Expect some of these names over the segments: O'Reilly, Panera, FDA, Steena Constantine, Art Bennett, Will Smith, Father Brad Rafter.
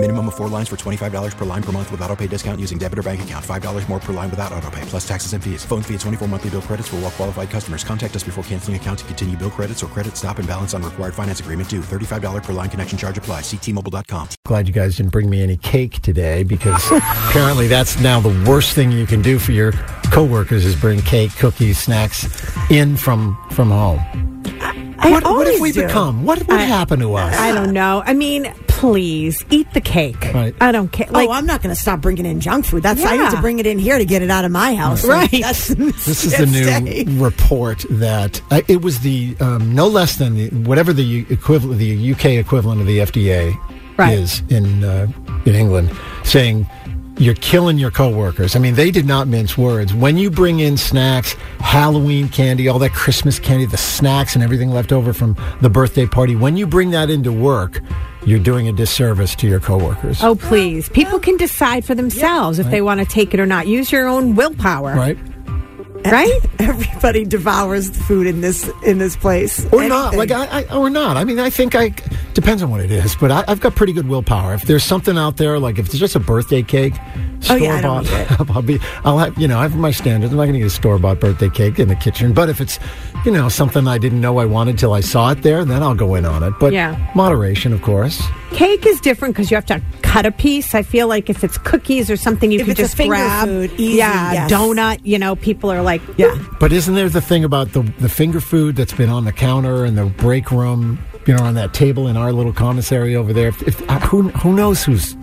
Minimum of 4 lines for $25 per line per month with auto-pay discount using debit or bank account. $5 more per line without auto-pay, plus taxes and fees. Phone fee at 24 monthly bill credits for well-qualified customers. Contact us before canceling account to continue bill credits or credit stop and balance on required finance agreement due. $35 per line connection charge applies. See T-Mobile.com. Glad you guys didn't bring me any cake today, because apparently that's now the worst thing you can do for your coworkers is bring cake, cookies, snacks in from home. What have we become? What would happen to us? I don't know. I mean, please eat the cake. Right. I don't care. Like, I'm not going to stop bringing in junk food. I need to bring it in here to get it out of my house. Right. This is the new report that it was the no less than the UK equivalent of the FDA is in England, saying you're killing your coworkers. I mean, they did not mince words. When you bring in snacks, Halloween candy, all that Christmas candy, the snacks and everything left over from the birthday party, when you bring that into work, you're doing a disservice to your coworkers. Oh, please. People can decide for themselves if they want to take it or not. Use your own willpower. Right. Right? Everybody devours the food in this place. Or anything. Not. Like I mean, I think depends on what it is, but I've got pretty good willpower. If there's something out there, like if it's just a birthday cake, store-bought, I'll have, I have my standards. I'm not going to get a store-bought birthday cake in the kitchen. But if it's, something I didn't know I wanted till I saw it there, then I'll go in on it. But moderation, of course. Cake is different because you have to cut a piece. I feel like if it's cookies or something, you can just grab. Food, easy, donut, people are like, But isn't there the thing about the finger food that's been on the counter in the break room, on that table in our little commissary over there? Who knows who's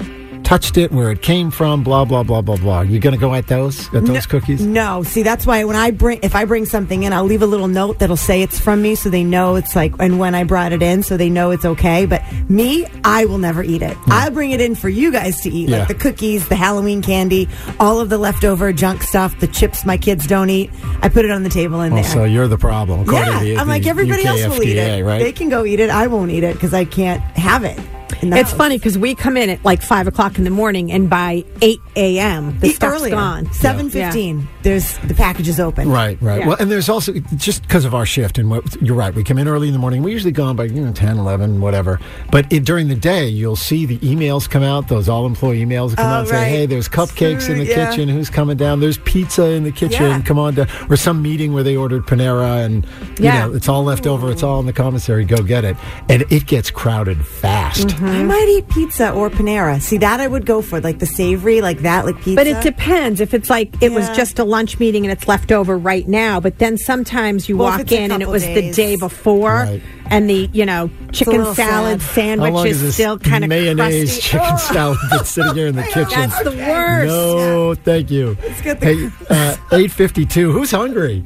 touched it, where it came from, blah, blah, blah, blah, blah. You're going to go at those cookies? No. See, that's why if I bring something in, I'll leave a little note that'll say it's from me so they know it's and when I brought it in so they know it's okay. But me, I will never eat it. Yeah. I bring it in for you guys to eat, like the cookies, the Halloween candy, all of the leftover junk stuff, the chips my kids don't eat. I put it on the table in there. So you're the problem. I'm like, everybody UK else will FDA, eat it. Right? They can go eat it. I won't eat it because I can't have it. It's funny because we come in at 5 o'clock in the morning, and by 8 a.m. the stuff's gone. 7:15, there's the packages open. Right. Yeah. Well, and there's also, just because of our shift, and you're right, we come in early in the morning. We're usually gone by 10, 11, whatever. But during the day, you'll see the emails come out, those all-employee emails come out and say, hey, there's cupcakes in the kitchen. Who's coming down? There's pizza in the kitchen. Yeah. Come on down. Or some meeting where they ordered Panera, and it's all left over. It's all in the commissary. Go get it. And it gets crowded fast. Mm-hmm. I might eat pizza or Panera. See, that I would go for, the savory, like pizza. But it depends. If it's it was just a lunch meeting and it's left over right now, but then sometimes you walk in and it was the day before, and the, chicken salad sandwich is still kind of crusty. Mayonnaise chicken salad that's sitting here in the kitchen. That's the worst. No, thank you. Let's get 8:52. Who's hungry?